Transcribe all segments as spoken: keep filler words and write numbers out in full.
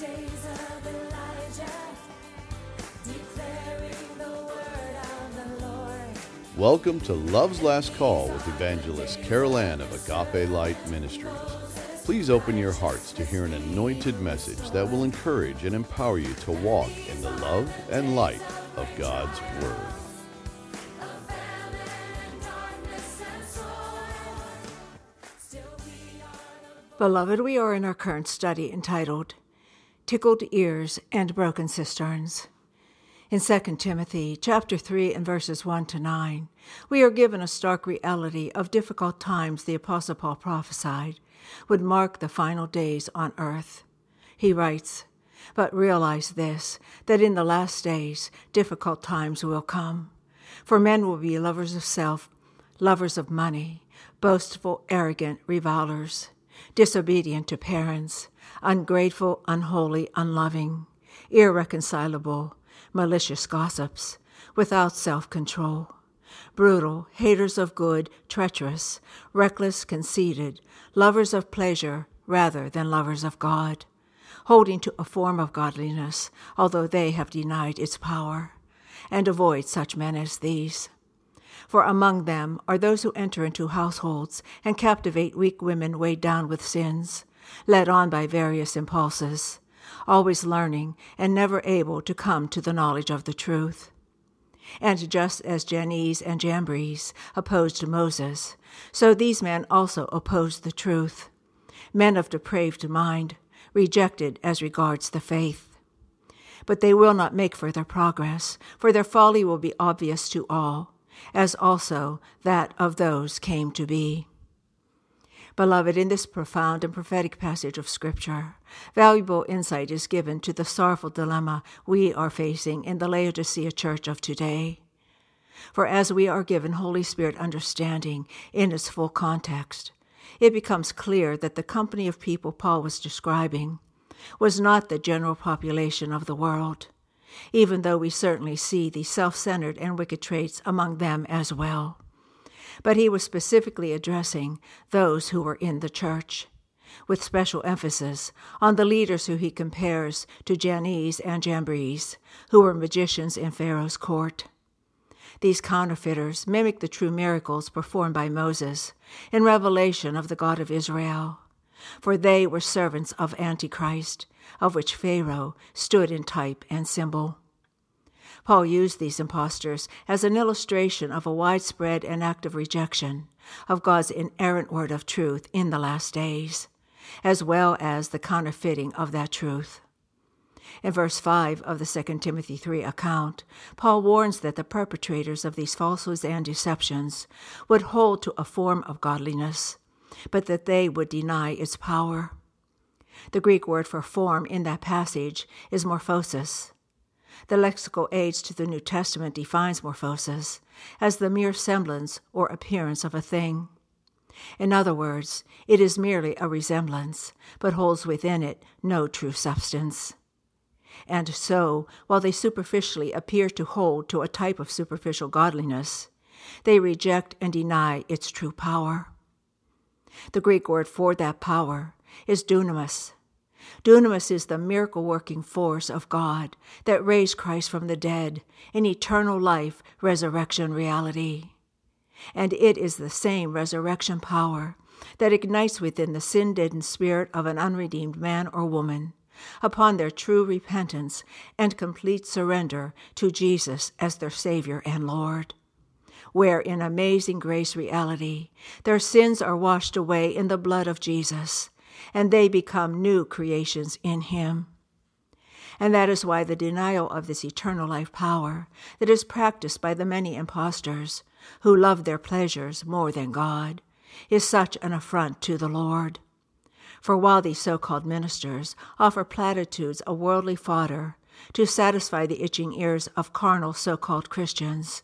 days of Elijah, declaring the word of the Lord. Welcome to Love's Last Call with Evangelist Carol Ann of Agape Light Ministries. Please open your hearts to hear an anointed message that will encourage and empower you to walk in the love and light of God's Word. Beloved, we are in our current study entitled, Tickled Ears and Broken Cisterns. In Second Timothy chapter three and verses one to nine, we are given a stark reality of difficult times the Apostle Paul prophesied would mark the final days on earth. He writes, "But realize this, that in the last days difficult times will come. For men will be lovers of self, lovers of money, boastful, arrogant, revilers, disobedient to parents, ungrateful, unholy, unloving, irreconcilable, malicious gossips, without self-control, brutal, haters of good, treacherous, reckless, conceited, lovers of pleasure rather than lovers of God, holding to a form of godliness, although they have denied its power, and avoid such men as these. For among them are those who enter into households and captivate weak women weighed down with sins, led on by various impulses, always learning and never able to come to the knowledge of the truth. And just as Jannes and Jambres opposed Moses, so these men also opposed the truth, men of depraved mind, rejected as regards the faith. But they will not make further progress, for their folly will be obvious to all, as also that of those came to be." Beloved, in this profound and prophetic passage of Scripture, valuable insight is given to the sorrowful dilemma we are facing in the Laodicea church of today. For as we are given Holy Spirit understanding in its full context, it becomes clear that the company of people Paul was describing was not the general population of the world, even though we certainly see the self-centered and wicked traits among them as well. But he was specifically addressing those who were in the church, with special emphasis on the leaders who he compares to Jannes and Jambres, who were magicians in Pharaoh's court. These counterfeiters mimic the true miracles performed by Moses in revelation of the God of Israel, for they were servants of Antichrist, of which Pharaoh stood in type and symbol. Paul used these impostors as an illustration of a widespread and active rejection of God's inerrant word of truth in the last days, as well as the counterfeiting of that truth. In verse five of the Second Timothy three account, Paul warns that the perpetrators of these falsehoods and deceptions would hold to a form of godliness, but that they would deny its power. The Greek word for form in that passage is morphosis. The lexical aids to the New Testament defines morphosis as the mere semblance or appearance of a thing. In other words, it is merely a resemblance, but holds within it no true substance. And so, while they superficially appear to hold to a type of superficial godliness, they reject and deny its true power. The Greek word for that power is dunamis. Dunamis is the miracle-working force of God that raised Christ from the dead in eternal life resurrection reality. And it is the same resurrection power that ignites within the sin-deadened spirit of an unredeemed man or woman upon their true repentance and complete surrender to Jesus as their Savior and Lord, where in amazing grace reality their sins are washed away in the blood of Jesus, and they become new creations in Him. And that is why the denial of this eternal life power that is practiced by the many impostors who love their pleasures more than God is such an affront to the Lord. For while these so-called ministers offer platitudes of worldly fodder to satisfy the itching ears of carnal so-called Christians,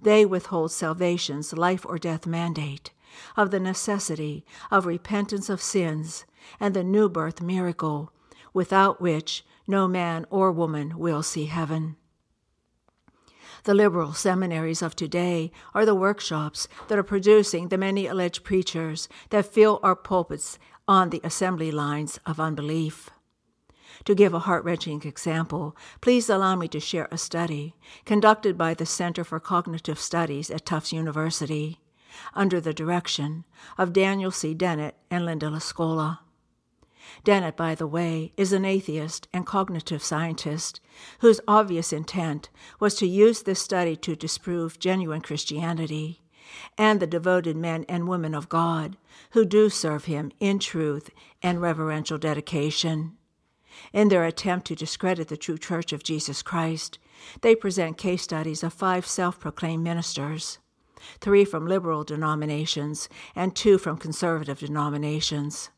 they withhold salvation's life or death mandate of the necessity of repentance of sins and the new birth miracle, without which no man or woman will see heaven. The liberal seminaries of today are the workshops that are producing the many alleged preachers that fill our pulpits on the assembly lines of unbelief. To give a heart-wrenching example, please allow me to share a study conducted by the Center for Cognitive Studies at Tufts University under the direction of Daniel C. Dennett and Linda LaScola. Dennett, by the way, is an atheist and cognitive scientist whose obvious intent was to use this study to disprove genuine Christianity and the devoted men and women of God who do serve him in truth and reverential dedication. In their attempt to discredit the true Church of Jesus Christ, they present case studies of five self-proclaimed ministers, three from liberal denominations and two from conservative denominations.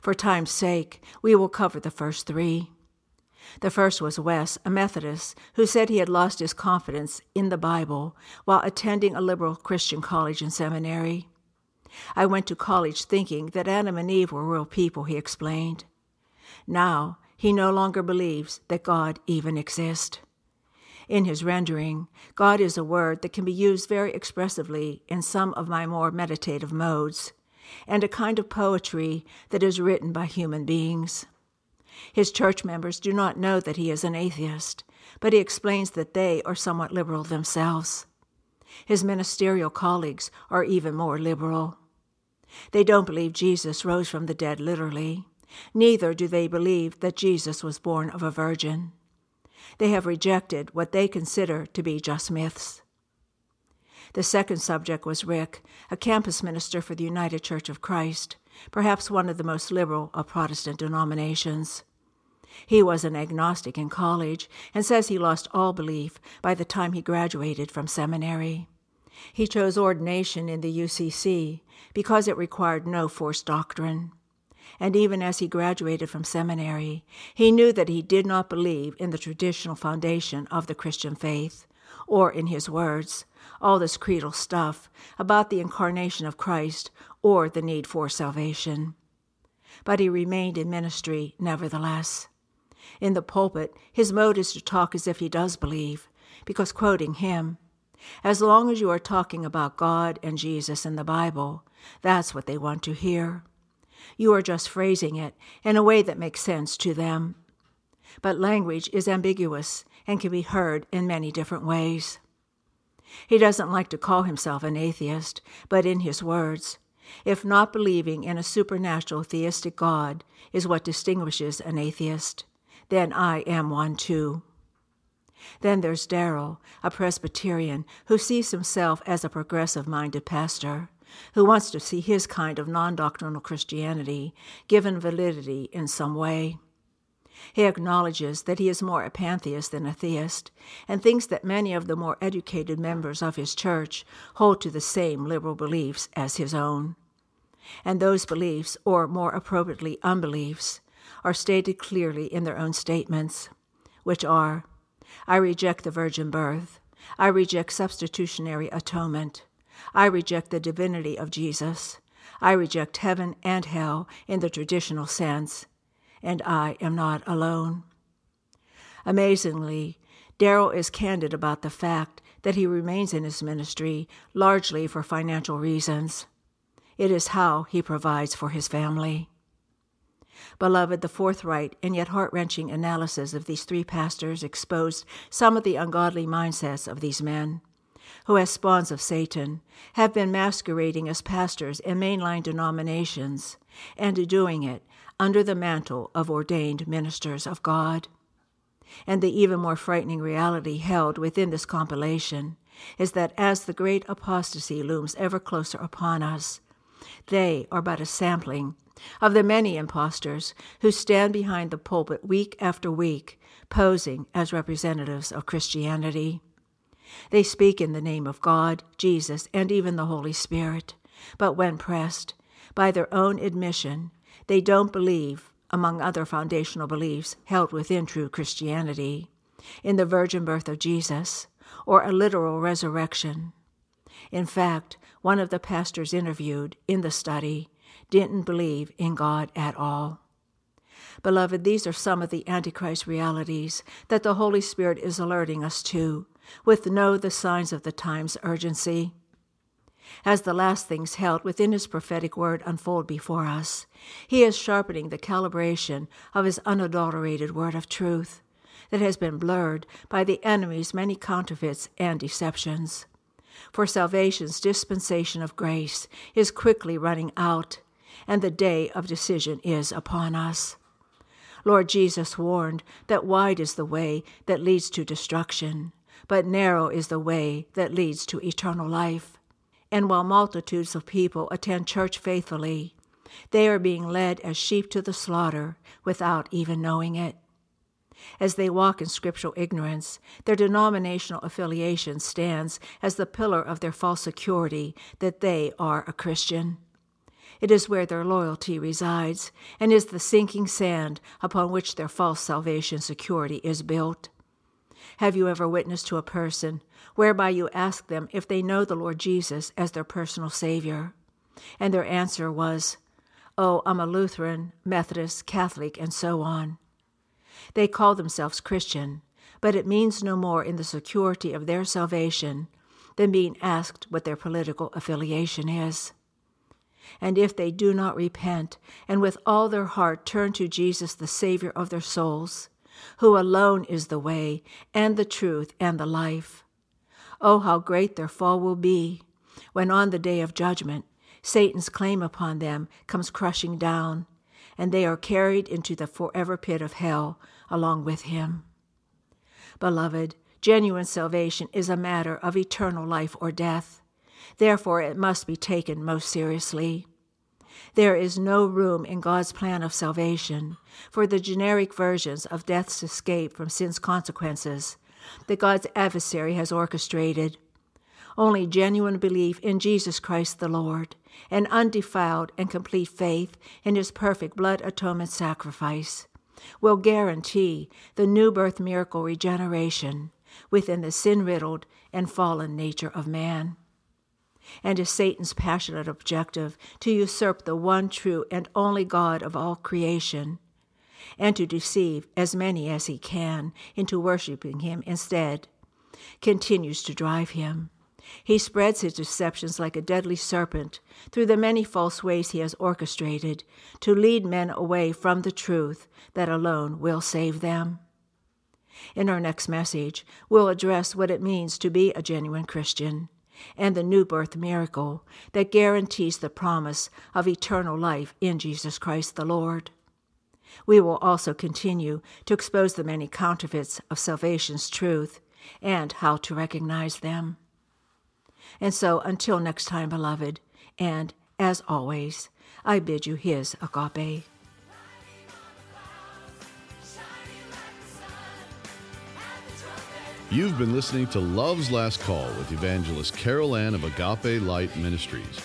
For time's sake, we will cover the first three. The first was Wes, a Methodist, who said he had lost his confidence in the Bible while attending a liberal Christian college and seminary. "I went to college thinking that Adam and Eve were real people," he explained. Now he no longer believes that God even exists. In his rendering, God is a word that can be used very expressively in some of my more meditative modes, and a kind of poetry that is written by human beings. His church members do not know that he is an atheist, but he explains that they are somewhat liberal themselves. His ministerial colleagues are even more liberal. They don't believe Jesus rose from the dead literally. Neither do they believe that Jesus was born of a virgin. They have rejected what they consider to be just myths. The second subject was Rick, a campus minister for the United Church of Christ, perhaps one of the most liberal of Protestant denominations. He was an agnostic in college and says he lost all belief by the time he graduated from seminary. He chose ordination in the U C C because it required no forced doctrine. And even as he graduated from seminary, he knew that he did not believe in the traditional foundation of the Christian faith, or, in his words, all this creedal stuff about the incarnation of Christ or the need for salvation. But he remained in ministry nevertheless. In the pulpit, his mode is to talk as if he does believe, because, quoting him, "As long as you are talking about God and Jesus and the Bible, that's what they want to hear. You are just phrasing it in a way that makes sense to them." But language is ambiguous and can be heard in many different ways. He doesn't like to call himself an atheist, but in his words, if not believing in a supernatural theistic God is what distinguishes an atheist, then I am one too. Then there's Darrell, a Presbyterian who sees himself as a progressive-minded pastor, who wants to see his kind of non-doctrinal Christianity given validity in some way. He acknowledges that he is more a pantheist than a theist, and thinks that many of the more educated members of his church hold to the same liberal beliefs as his own. And those beliefs, or more appropriately unbeliefs, are stated clearly in their own statements, which are, "I reject the virgin birth. I reject substitutionary atonement. I reject the divinity of Jesus. I reject heaven and hell in the traditional sense, and I am not alone." Amazingly, Darrell is candid about the fact that he remains in his ministry largely for financial reasons. It is how he provides for his family. Beloved, the forthright and yet heart-wrenching analysis of these three pastors exposed some of the ungodly mindsets of these men, who as spawns of Satan have been masquerading as pastors in mainline denominations and doing it under the mantle of ordained ministers of God. And the even more frightening reality held within this compilation is that as the great apostasy looms ever closer upon us, they are but a sampling of the many impostors who stand behind the pulpit week after week, posing as representatives of Christianity. They speak in the name of God, Jesus, and even the Holy Spirit, but when pressed, by their own admission, they don't believe, among other foundational beliefs held within true Christianity, in the virgin birth of Jesus, or a literal resurrection. In fact, one of the pastors interviewed in the study didn't believe in God at all. Beloved, these are some of the Antichrist realities that the Holy Spirit is alerting us to, with know the signs of the time's urgency. As the last things held within his prophetic word unfold before us, he is sharpening the calibration of his unadulterated word of truth that has been blurred by the enemy's many counterfeits and deceptions. For salvation's dispensation of grace is quickly running out, and the day of decision is upon us. Lord Jesus warned that wide is the way that leads to destruction, but narrow is the way that leads to eternal life. And while multitudes of people attend church faithfully, they are being led as sheep to the slaughter without even knowing it. As they walk in scriptural ignorance, their denominational affiliation stands as the pillar of their false security that they are a Christian. It is where their loyalty resides and is the sinking sand upon which their false salvation security is built. Have you ever witnessed to a person whereby you ask them if they know the Lord Jesus as their personal Savior? And their answer was, "Oh, I'm a Lutheran, Methodist, Catholic, and so on." They call themselves Christian, but it means no more in the security of their salvation than being asked what their political affiliation is. And if they do not repent and with all their heart turn to Jesus, the Savior of their souls, who alone is the way and the truth and the life, oh, how great their fall will be when on the day of judgment Satan's claim upon them comes crushing down, and they are carried into the forever pit of hell along with him. Beloved, genuine salvation is a matter of eternal life or death. Therefore, it must be taken most seriously. There is no room in God's plan of salvation for the generic versions of death's escape from sin's consequences that God's adversary has orchestrated. Only genuine belief in Jesus Christ the Lord, and undefiled and complete faith in his perfect blood atonement sacrifice, will guarantee the new birth miracle regeneration within the sin-riddled and fallen nature of man. And is Satan's passionate objective to usurp the one true and only God of all creation, and to deceive as many as he can into worshiping him instead, continues to drive him. He spreads his deceptions like a deadly serpent through the many false ways he has orchestrated to lead men away from the truth that alone will save them. In our next message, we'll address what it means to be a genuine Christian and the new birth miracle that guarantees the promise of eternal life in Jesus Christ the Lord. We will also continue to expose the many counterfeits of salvation's truth and how to recognize them. And so, until next time, beloved, and as always, I bid you his agape. You've been listening to Love's Last Call with Evangelist Carol Ann of Agape Light Ministries.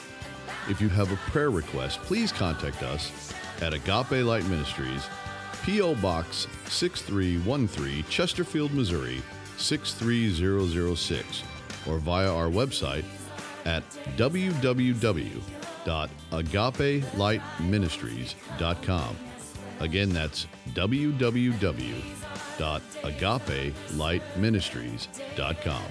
If you have a prayer request, please contact us at Agape Light Ministries, P O. Box six three one three, Chesterfield, Missouri, six three zero zero six, or via our website at w w w dot agape light ministries dot com. Again, that's w w w dot agape light ministries dot com.